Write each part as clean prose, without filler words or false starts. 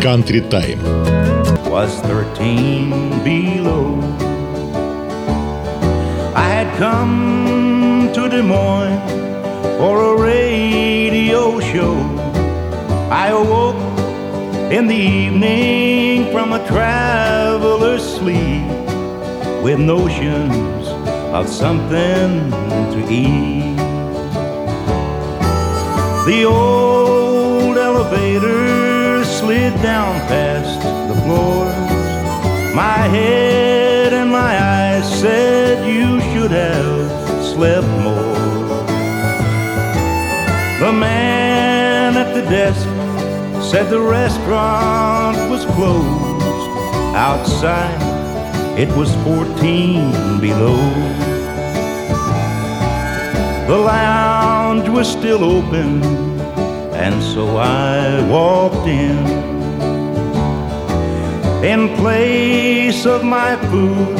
Country Time. Was 13 below. I had come to Des Moines for a radio show. I awoke in the evening from a traveler's sleep with notions of something to eat. The old elevator slid down past the floors. My head and my eyes said you should have slept more. The man at the desk said the restaurant was closed. Outside it was 14 below. The lounge was still open, and so I walked in. In place of my food,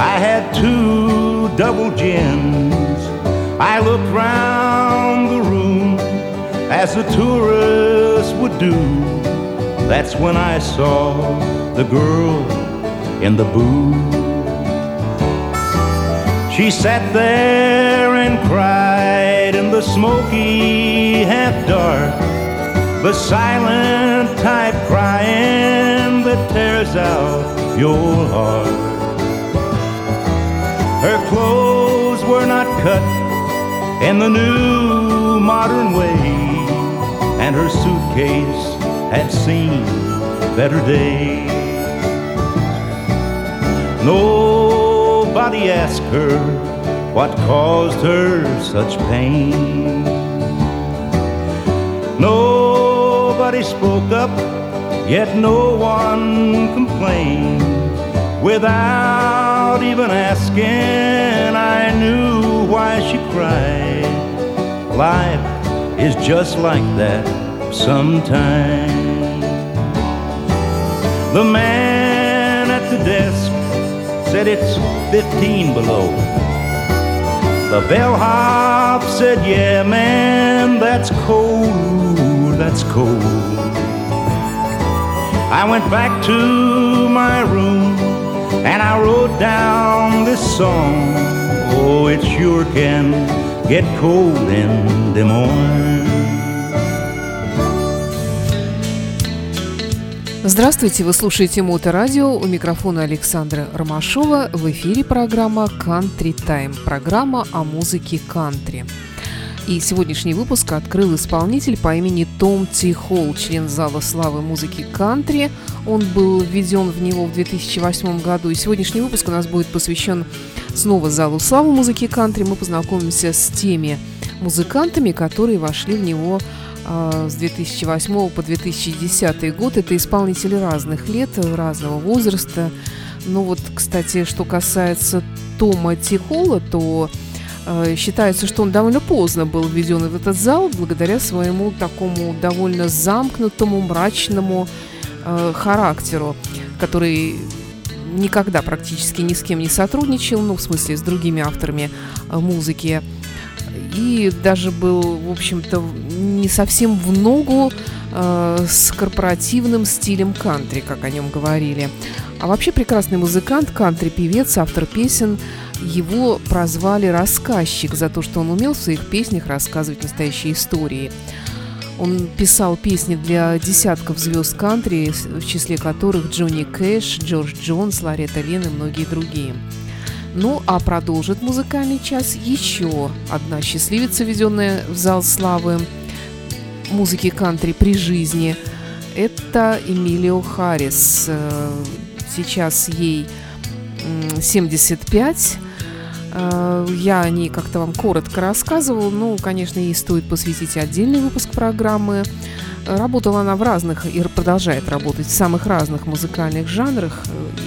I had 2 double gins. I looked round the room as a tourist would do. That's when I saw the girl in the booth. She sat there and cried in the smoky half-dark, the silent type crying that tears out your heart. Her clothes were not cut in the new modern way, and her suitcase had seen better days. Nobody asked her what caused her such pain. Nobody spoke up, yet no one complained. Without even asking, I knew why she cried. Life is just like that sometimes. The man at the desk said it's 15 below. The bellhop said, yeah, man, that's cold, that's cold. I went back to my room and I wrote down this song. Oh, it sure can get cold in Des Moines. Здравствуйте, вы слушаете Моторадио, у микрофона Александра Ромашова, в эфире программа Country Time, программа о музыке кантри. И сегодняшний выпуск открыл исполнитель по имени Том Ти Холл, член Зала славы музыки кантри. Он был введен в него в 2008 году, и сегодняшний выпуск у нас будет посвящен снова Залу славы музыки кантри. Мы познакомимся с теми музыкантами, которые вошли в него с 2008 по 2010 год. Это исполнители разных лет, разного возраста. Но вот, кстати, что касается Тома Ти Холла, то считается, что он довольно поздно был введен в этот зал благодаря своему такому довольно замкнутому, мрачному характеру, который никогда практически ни с кем не сотрудничал, ну, в смысле, с другими авторами музыки. И даже был, в общем-то, не совсем в ногу с корпоративным стилем кантри, как о нем говорили. А вообще прекрасный музыкант, кантри-певец, автор песен. Его прозвали «Рассказчик» за то, что он умел в своих песнях рассказывать настоящие истории. Он писал песни для десятков звезд кантри, в числе которых Джонни Кэш, Джордж Джонс, Лоретта Линн и многие другие. Ну, а продолжит музыкальный час еще одна счастливица, введенная в Зал славы музыки кантри при жизни. Это Эммилио Харрис. Сейчас ей 75. Я о ней как-то вам коротко рассказывала. Ну, конечно, ей стоит посвятить отдельный выпуск программы. Работала она в разных и продолжает работать в самых разных музыкальных жанрах.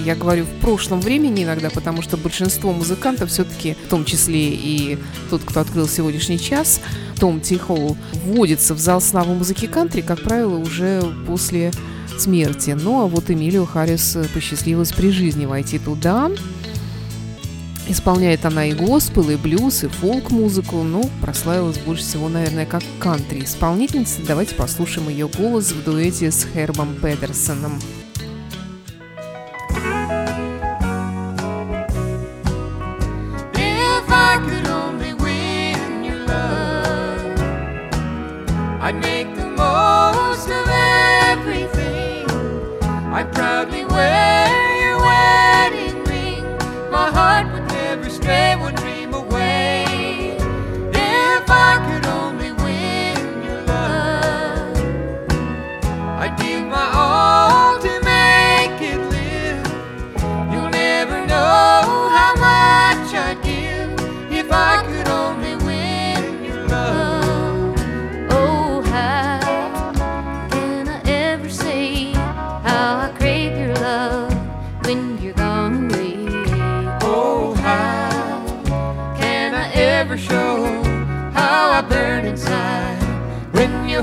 Я говорю в прошлом времени иногда, потому что большинство музыкантов все-таки, в том числе и тот, кто открыл сегодняшний час, Том Ти Холл, вводится в Зал славы музыки кантри, как правило, уже после смерти. Ну а вот Эммилио Харрис посчастливилось при жизни войти туда. Исполняет она и госпел, и блюз, и фолк-музыку, но прославилась больше всего, наверное, как кантри-исполнительница. Давайте послушаем ее голос в дуэте с Хербом Педерсоном.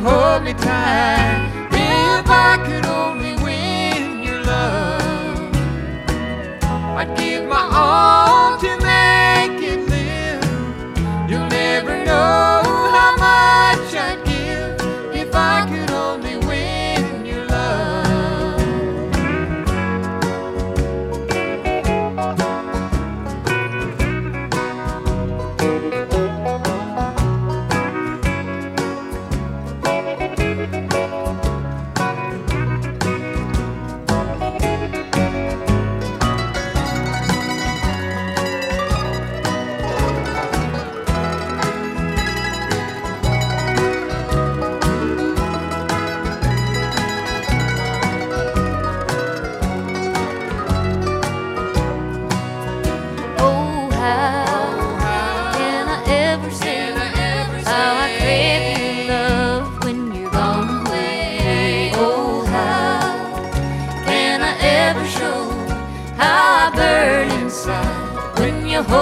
Hold me tight. If I could only win your love, I'd give my all to make it live. You'll never know how much I'd give if I could only win your love.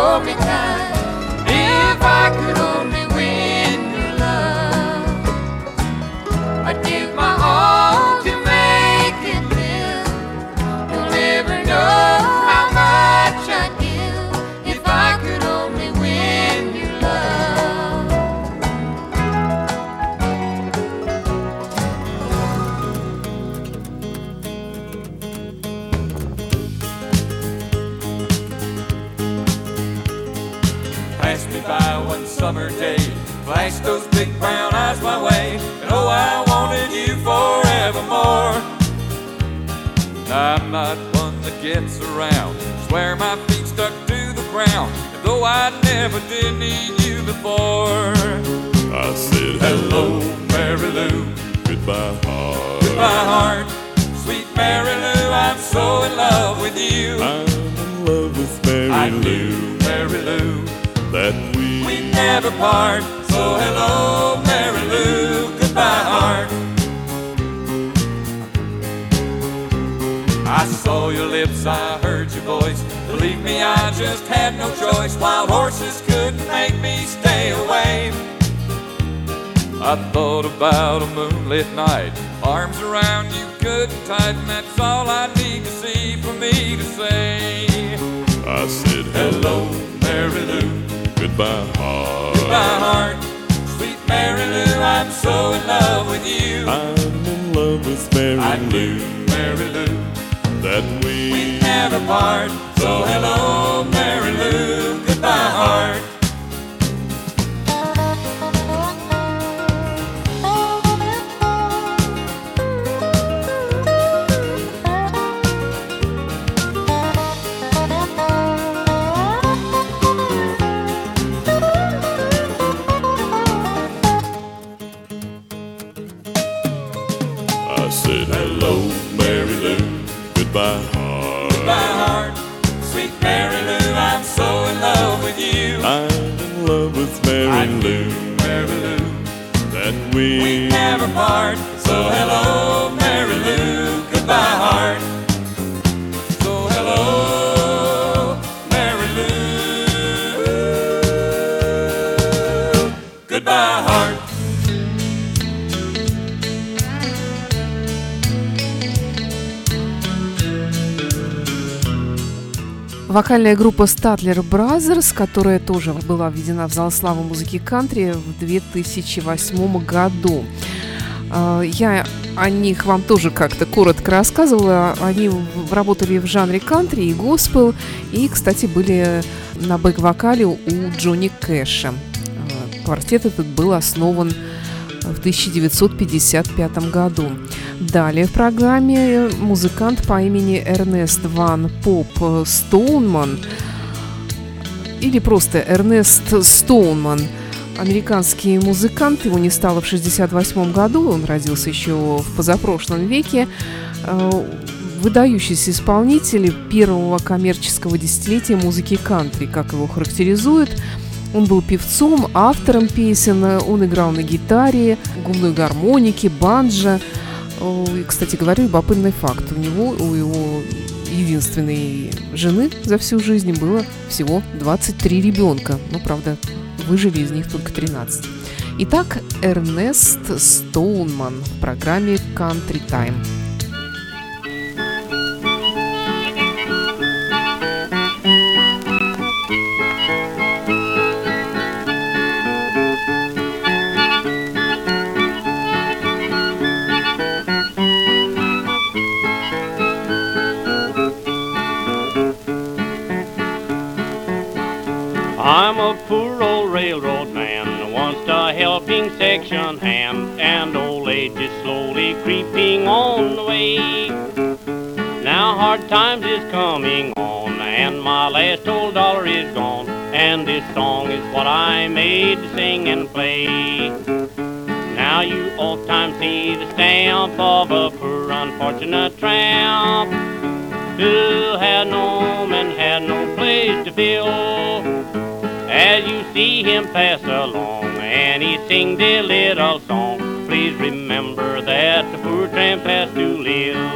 Hold me tight. If I could only win your love, I'd give my all to make it live. You'll never know how much I'd give if I could only win your summer day, flashed those big brown eyes my way, and oh, I wanted you forevermore. I'm not one that gets around, swear my feet stuck to the ground, and though I never did need you before, I said hello, Mary Lou, goodbye heart, goodbye heart, sweet Mary Lou, I'm so in love with you, I'm in love with Mary Lou, I knew Mary Lou, that we never part. So hello, Mary Lou, goodbye, heart. I saw your lips, I heard your voice. Believe me, I just had no choice. Wild horses couldn't make me stay away. I thought about a moonlit night, arms around you good and tight, and that's all I need to see for me to say. I said hello, Mary Lou, goodbye heart, goodbye heart, sweet Mary Lou, I'm so in love with you, I'm in love with Mary I Lou, Mary Lou, that we never part, so hello Mary Lou, goodbye heart. We never part, so hello, Mary Lou, goodbye heart. So hello, Mary Lou, goodbye heart. Вокальная группа Statler Brothers, которая тоже была введена в Зал славы музыки кантри в 2008 году. Я о них вам тоже как-то коротко рассказывала. Они работали в жанре кантри и госпел, и, кстати, были на бэк-вокале у Джонни Кэша. Квартет этот был основан в 1955 году. Далее в программе музыкант по имени Эрнест Ван Поп Стоунман, или просто Эрнест Стоунман. Американский музыкант, его не стало в 1968 году, он родился еще в позапрошлом веке. Выдающийся исполнитель первого коммерческого десятилетия музыки кантри, как его характеризуют. Он был певцом, автором песен, он играл на гитаре, губной гармонике, банджо. И, кстати говоря, любопытный факт. У его единственной жены за всю жизнь было всего 23 ребенка. Ну, правда, выжили из них только 13. Итак, Эрнест Стоунман в программе Country Time. I'm a poor old railroad man, wants a helping section hand, and old age is slowly creeping on the way. Now hard times is coming on, and my last old dollar is gone, and this song is what I made to sing and play. Now you oft-times see the stamp of a poor unfortunate tramp, who had no home and had no place to fill. As you see him pass along and he sings a little song, please remember that the poor tramp has to live.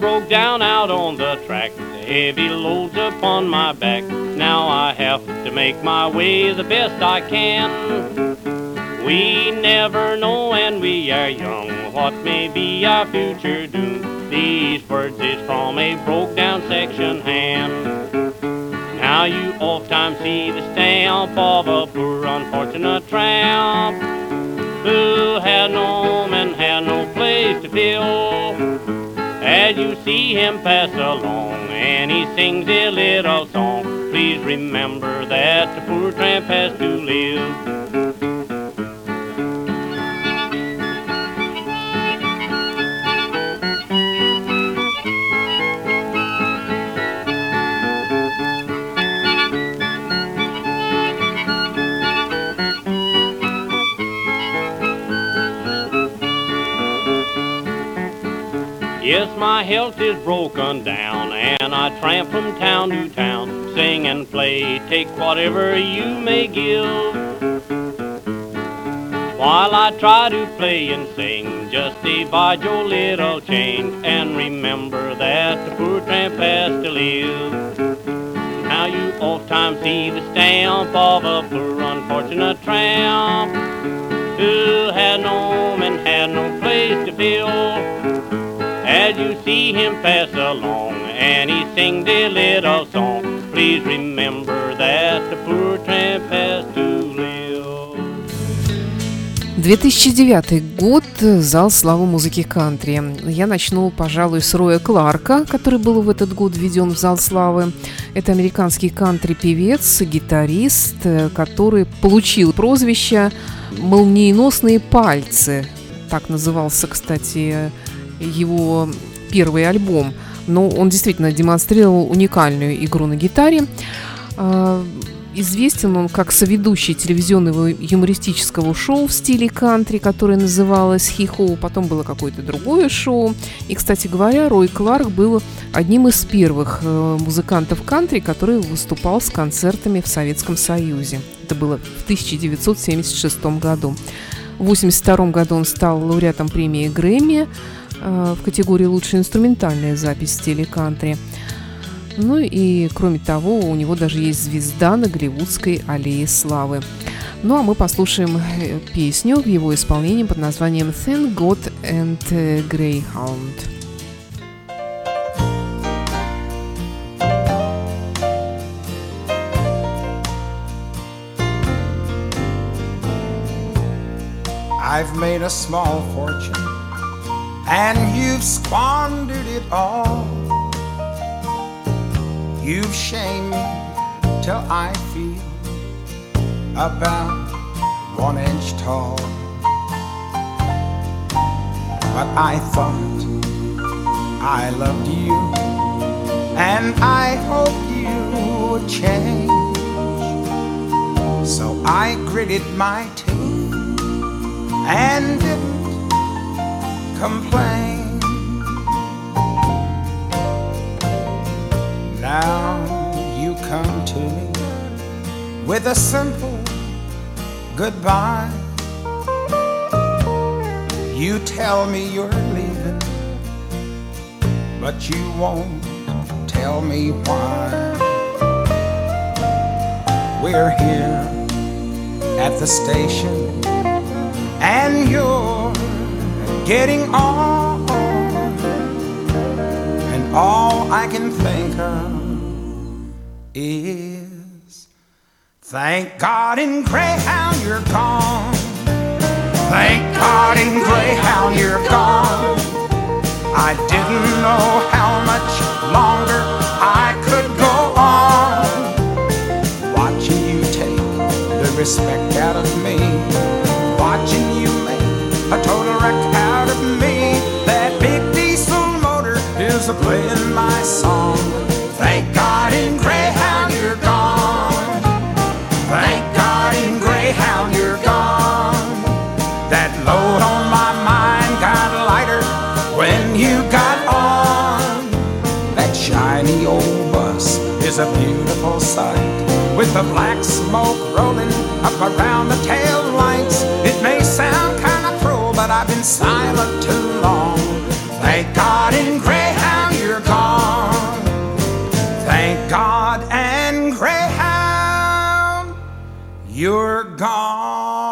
Broke down out on the track, the heavy loads upon my back. Now I have to make my way the best I can. We never know and we are young what may be our future doom. These words is from a broke down section hand. Now you oft-times see the stamp of a poor unfortunate tramp, who had no home and had no place to fill. As you see him pass along and he sings a little song, please remember that the poor tramp has to live. Yes, my health is broken down, and I tramp from town to town, sing and play, take whatever you may give. While I try to play and sing, just divide your little change, and remember that the poor tramp has to live. Now you oft-times see the stamp of a poor unfortunate tramp, who had no home and had no place to fill. As you see him pass along and he sings a little song, please remember that the poor tramp has to live. 2009 год, Зал славы музыки кантри. Я начну, пожалуй, с Роя Кларка, который был в этот год введен в Зал славы. Это американский кантри-певец, гитарист, который получил прозвище «Молниеносные пальцы». Так назывался, кстати, его первый альбом, но он действительно демонстрировал уникальную игру на гитаре. Известен он как соведущий телевизионного юмористического шоу в стиле кантри, которое называлось «Хи-Хо», потом было какое-то другое шоу. И, кстати говоря, Рой Кларк был одним из первых музыкантов кантри, который выступал с концертами в Советском Союзе. Это было в 1976 году. В 1982 году он стал лауреатом премии Грэмми в категории «Лучшая инструментальная запись в стиле кантри». Ну и, кроме того, у него даже есть звезда на Голливудской аллее славы. Ну а мы послушаем песню в его исполнении под названием «Thank God and Greyhound». I've made a small fortune and you've squandered it all. You've shamed me till I feel about 1 inch tall. But I thought I loved you and I hoped you would change. So I gritted my teeth and didn't complain. Now you come to me with a simple goodbye. You tell me you're leaving, but you won't tell me why. We're here at the station and you're getting on, and all I can think of is thank God in Greyhound you're gone. Thank God in Greyhound you're gone. I didn't know how much longer I could go on. Watching you take the respect out of me, watching you make a total wreck out of me. That big diesel motor is a playing my song. Thank God in Greyhound you're gone. Thank God in Greyhound you're gone. That load on my mind got lighter when you got on. That shiny old bus is a beautiful sight, with the black smoke rolling up around the tail lights. It may sound kind of cruel, but I've been silent too long. Thank God in Greyhound you're gone. Thank God and Greyhound you're gone.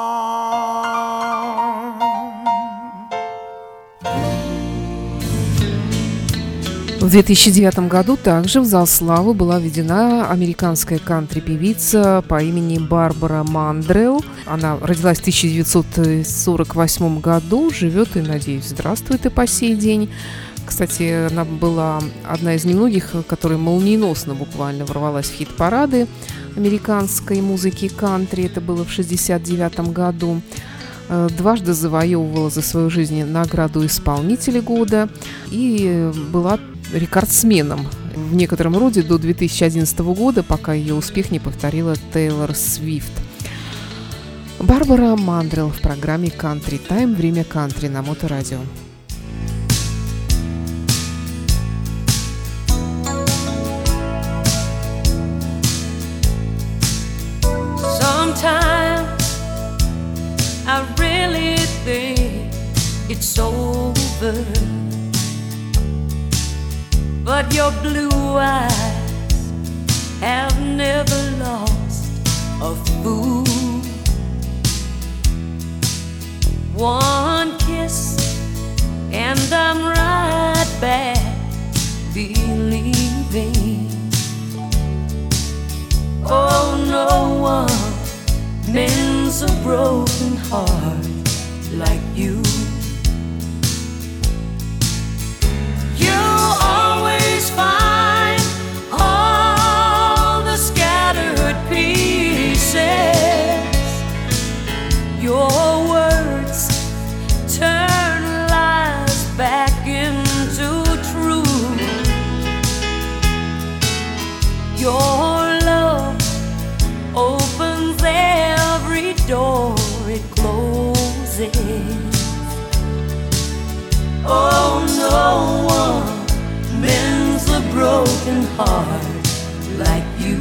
В 2009 году также в Зал славы была введена американская кантри-певица по имени Барбара Мандрел. Она родилась в 1948 году, живет и, надеюсь, здравствует и по сей день. Кстати, она была одна из немногих, которая молниеносно буквально ворвалась в хит-парады американской музыки кантри. Это было в 1969 году. Дважды завоевывала за свою жизнь награду «Исполнителя года» и была рекордсменом в некотором роде до 2011 года, пока ее успех не повторила Тейлор Свифт. Барбара Мандрел в программе «Country Time. Время кантри» на Моторадио. I really think it's over, but your blue eyes have never lost a fool. One kiss and I'm right back believing. Oh, no one mends a broken heart like you. You always find all the scattered pieces. Your words turn lies back into truth. Your door it closes. Oh, no one mends a broken heart like you.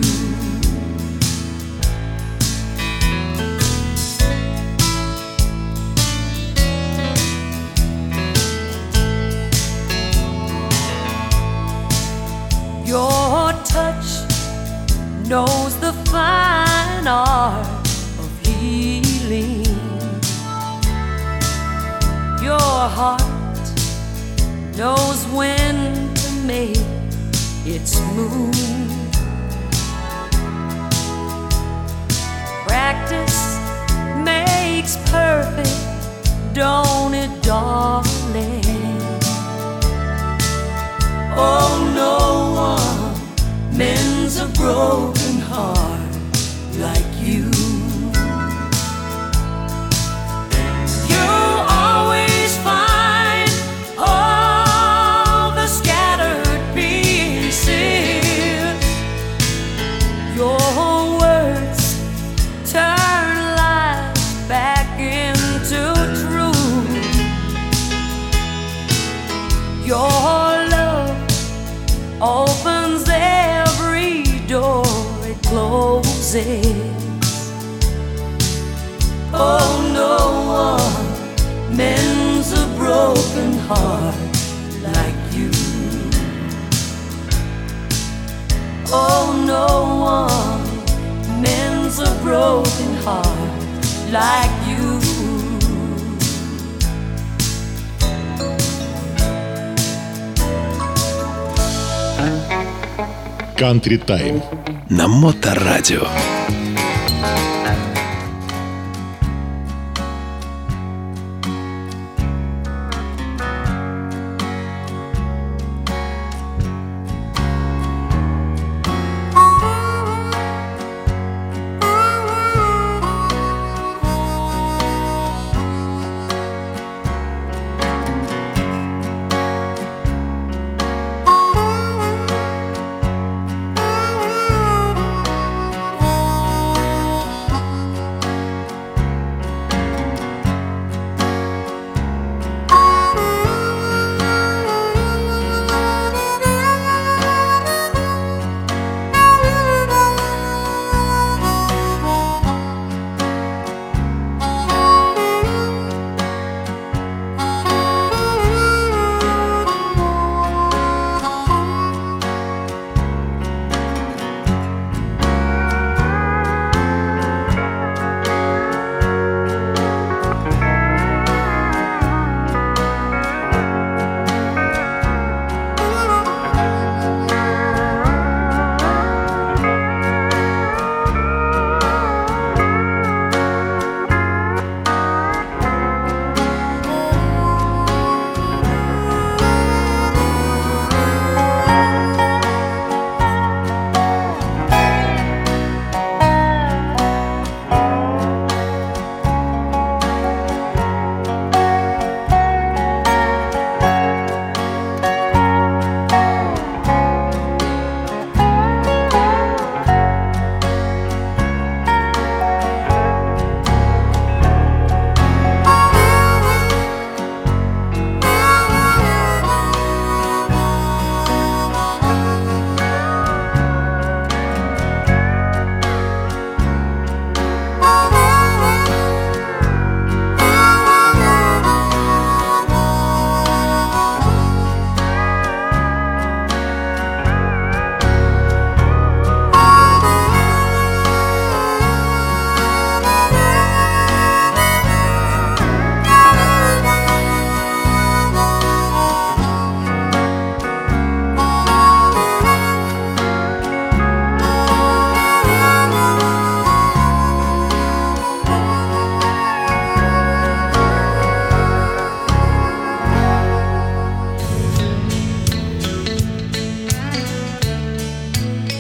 heart knows when to make its move. Practice makes perfect, don't it, darling? Oh, no one mends a broken heart like you. You'll always find all the scattered pieces. Your words turn life back into truth. Your love opens every door it closes. Oh, no one mends a broken heart like you. Oh, no one mends a broken heart like you. Country Time на Моторадио.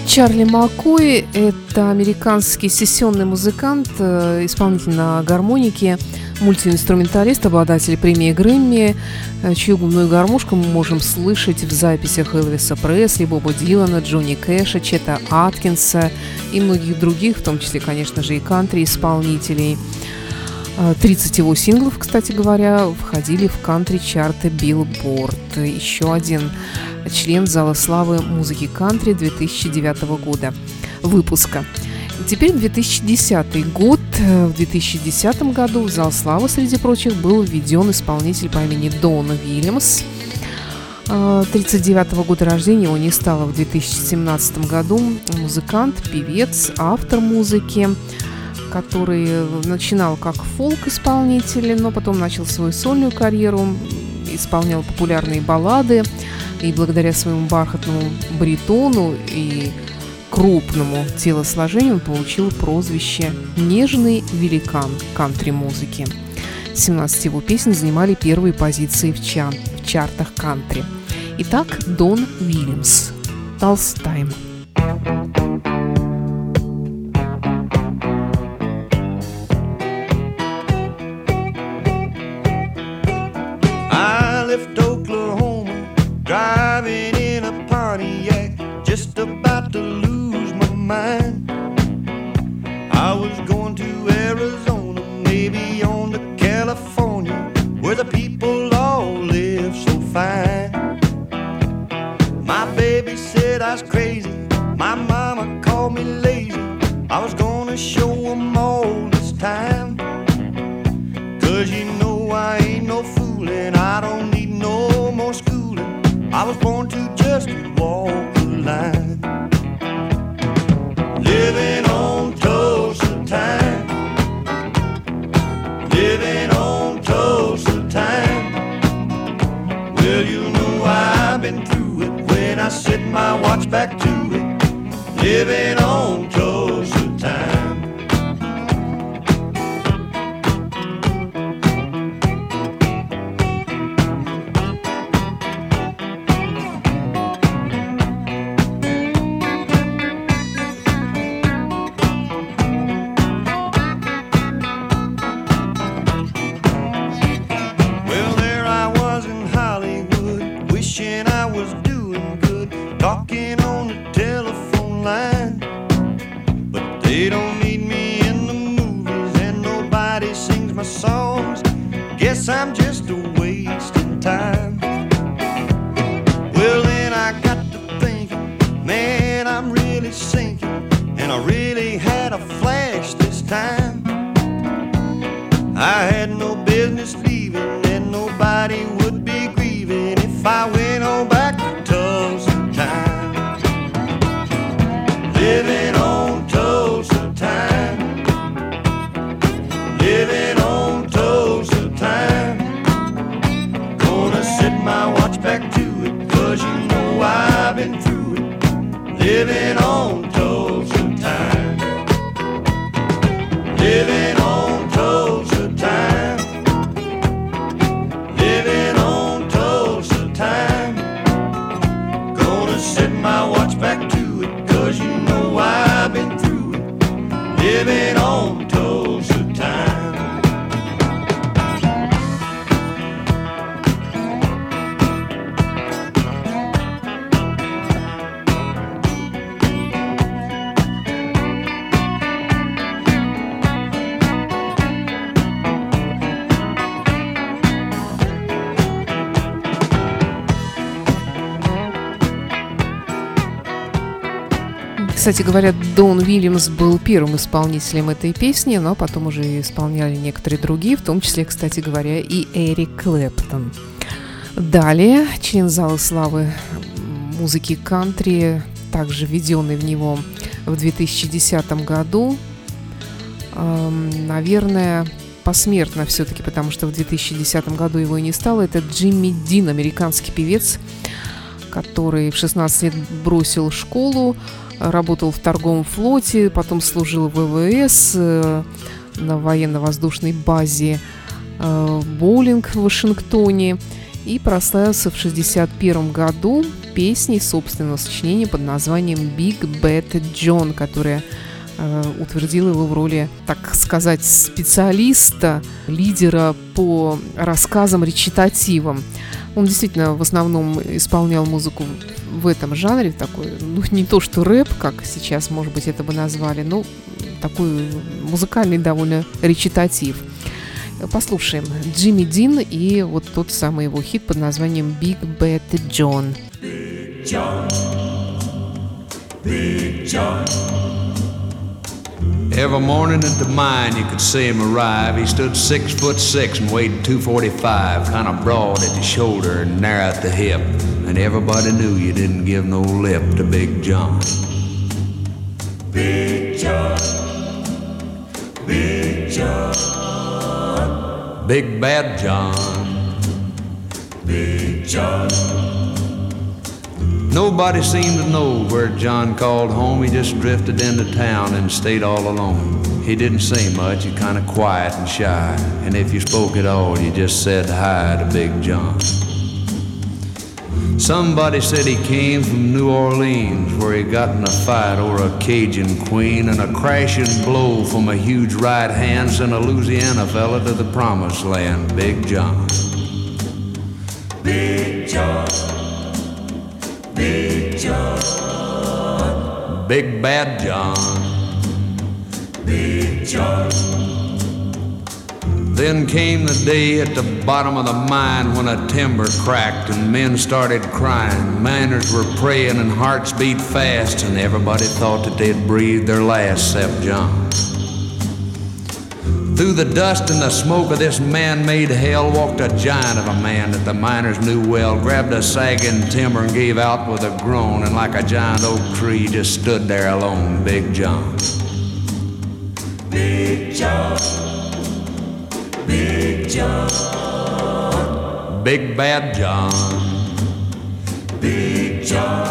Чарли Маккой – это американский сессионный музыкант, исполнитель на гармонике, мультиинструменталист, обладатель премии Грэмми, чью губную гармошку мы можем слышать в записях Элвиса Пресли, Боба Дилана, Джонни Кэша, Чета Аткинса и многих других, в том числе, конечно же, и кантри-исполнителей. 30 его синглов, кстати говоря, входили в кантри-чарты Billboard. Еще один член Зала Славы Музыки Кантри 2009 года выпуска. Теперь 2010 год. В 2010 году в Зал Славы, среди прочих, был введен исполнитель по имени Дон Уильямс. 1939 года рождения, его не стало в 2017 году. Музыкант, певец, автор музыки. который начинал как фолк-исполнитель, но потом начал свою сольную карьеру, исполнял популярные баллады. И благодаря своему бархатному баритону и крупному телосложению он получил прозвище «Нежный великан кантри-музыки». 17 его песен занимали первые позиции в чартах кантри. Итак, Дон Уильямс, «Tulsa Time». Кстати говоря, Дон Уильямс был первым исполнителем этой песни, но потом уже исполняли некоторые другие, в том числе, кстати говоря, и Эрик Клэптон. Далее, член Зала Славы Музыки Кантри, также введенный в него в 2010 году, наверное, посмертно все-таки, потому что в 2010 году его и не стало, это Джимми Дин, американский певец, который в 16 лет бросил школу, работал в торговом флоте, потом служил в ВВС на военно-воздушной базе Боулинг в Вашингтоне и прославился в 1961 году песней собственного сочинения под названием «Big Bad John», которая утвердила его в роли, так сказать, специалиста, лидера по рассказам, речитативам. Он действительно в основном исполнял музыку в этом жанре, такой, ну, не то что рэп, как сейчас, может быть, это бы назвали, но такой музыкальный довольно речитатив. Послушаем Джимми Дин и вот тот самый его хит под названием «Big Bad John». Big John, Big John. Every morning at the mine, you could see him arrive. He stood 6'6" and weighed 245, kind of broad at the shoulder and narrow at the hip. And everybody knew you didn't give no lip to Big John. Big John, Big Big Bad John, Big John. Nobody seemed to know where John called home. He just drifted into town and stayed all alone. He didn't say much, he kind of quiet and shy. And if you spoke at all, you just said hi to Big John. Somebody said he came from New Orleans, where he got in a fight over a Cajun queen, and a crashing blow from a huge right hand sent a Louisiana fella to the promised land, Big John. Big John, Big John. Big Bad John, Big John. Then came the day at the bottom of the mine when a timber cracked and men started crying. Miners were praying and hearts beat fast, and everybody thought that they'd breathed their last except John. Through the dust and the smoke of this man-made hell walked a giant of a man that the miners knew well, grabbed a sagging timber and gave out with a groan, and like a giant oak tree just stood there alone, Big John. Big John. Big John, Big Bad John, Big John.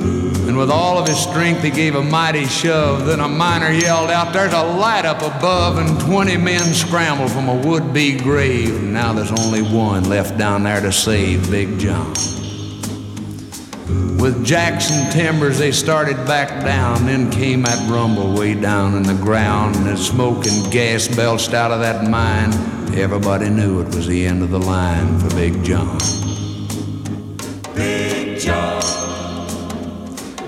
And with all of his strength he gave a mighty shove. Then a miner yelled out, "There's a light up above," and 20 men scrambled from a would-be grave. And now there's only one left down there to save Big John. With jacks and timbers they started back down, then came that rumble way down in the ground, and the smoke and gas belched out of that mine. Everybody knew it was the end of the line for Big John. Big John,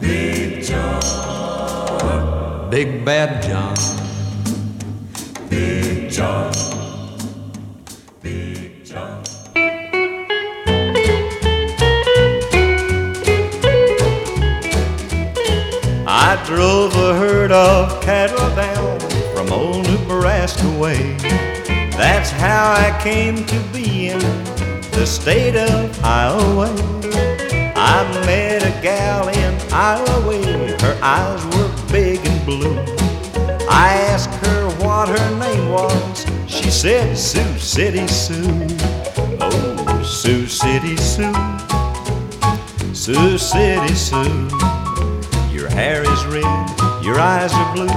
Big John. Big Bad John, Big John. I drove a herd of cattle down from old Nebraska way. That's how I came to be in the state of Iowa. I met a gal in Iowa, her eyes were big and blue. I asked her what her name was, she said Sioux City Sue. Oh, Sioux City Sue, Sioux City Sue. Your hair is red, your eyes are blue,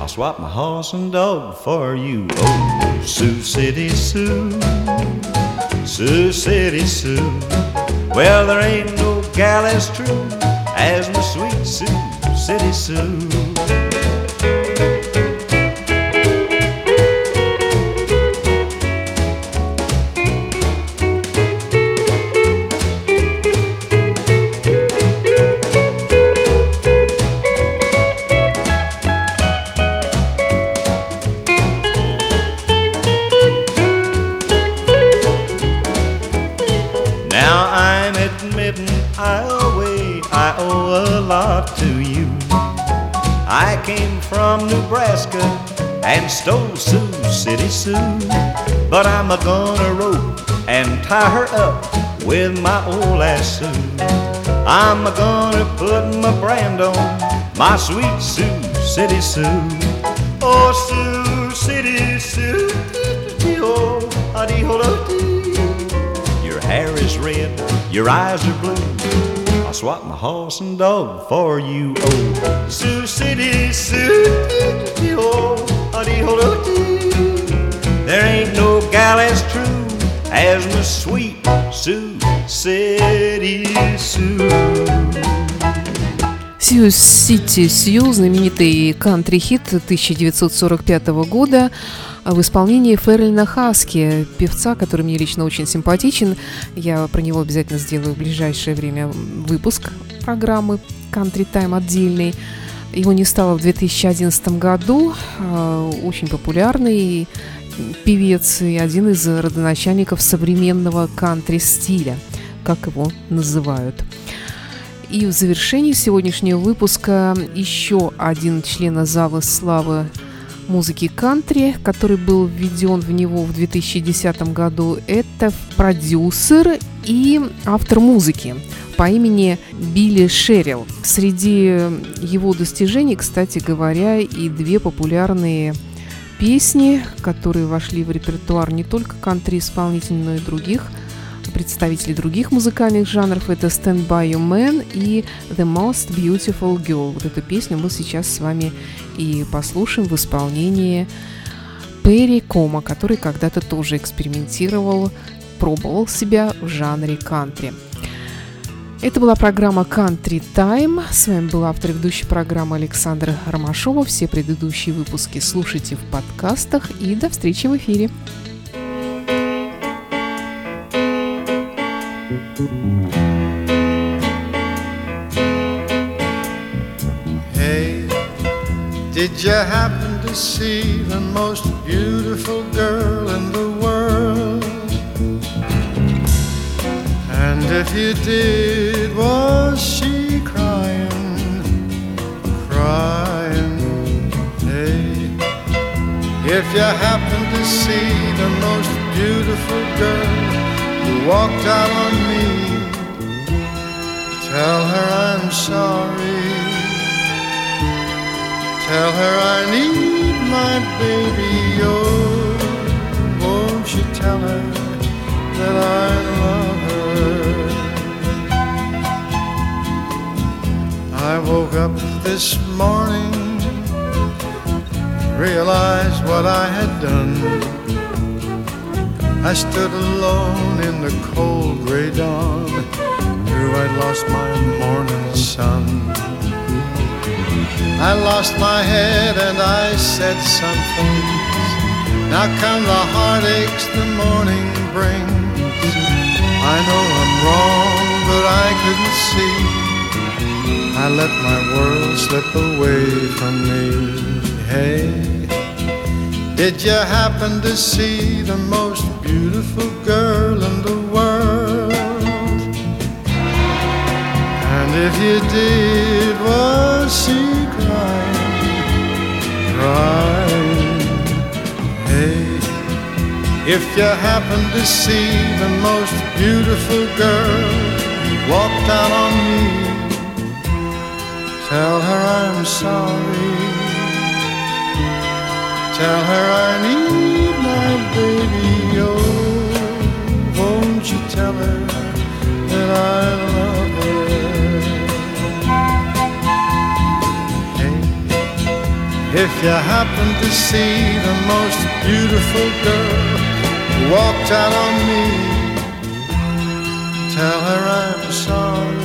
I'll swap my horse and dog for you. Oh, Sioux City Sue, Sioux City Sue. Well, there ain't no gal as true as my sweet Sioux City Sue. I came from Nebraska and stole Sioux City Sue, but I'm a-gonna rope and tie her up with my old ass Sue. I'm a-gonna put my brand on my sweet Sioux City Sue. Oh, Sioux City Sue, your hair is red, your eyes are blue, I'll swap my horse and dog for you. Oh, Sioux City Sue, there ain't no gal as true as my sweet Sioux City Sue. Sioux City Sue, знаменитый кантри-хит 1945 года в исполнении Ферлина Хаски, певца, который мне лично очень симпатичен. Я про него обязательно сделаю в ближайшее время выпуск программы Country Time отдельный. Его не стало в 2011 году. Очень популярный певец и один из родоначальников современного кантри-стиля, как его называют. И в завершении сегодняшнего выпуска еще один член Зала Славы Музыки кантри, который был введен в него в 2010 году. Это продюсер и автор музыки по имени Билли Шерилл. Среди его достижений, кстати говоря, и две популярные песни, которые вошли в репертуар не только кантри-исполнителей, но и других представителей других музыкальных жанров. Это «Stand by Your Man» и «The Most Beautiful Girl». Вот эту песню мы сейчас с вами и послушаем в исполнении Perry Como, который когда-то тоже экспериментировал, пробовал себя в жанре кантри. Это была программа Country Time. С вами была автор и ведущая программы Александра Ромашова. Все предыдущие выпуски слушайте в подкастах. И до встречи в эфире. Hey, did you happen to see the most beautiful girl in the world? And if you did, was she crying, crying? Hey, if you happen to see the most beautiful girl who walked out on me, tell her I'm sorry. Tell her I need my baby. Oh, won't you tell her that I love her? I woke up this morning, realized what I had done. I stood alone in the cold gray dawn, knew I'd lost my morning sun. I lost my head and I said some things. Now come the heartaches the morning brings. I know I'm wrong, but I couldn't see. I let my world slip away from me. Hey, did you happen to see the most beautiful girl in the world? And if you did, was she crying, crying? Hey, if you happen to see the most beautiful girl walked out on me, tell her I'm sorry. Tell her I need my baby. Oh, won't you tell her that I love her? Hey, if you happen to see the most beautiful girl who walked out on me, tell her I'm sorry.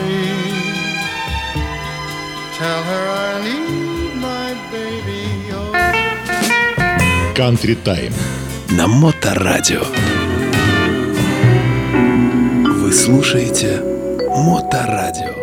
Tell her I need my baby. Oh. Country Time на Моторадио. Вы слушаете Моторадио.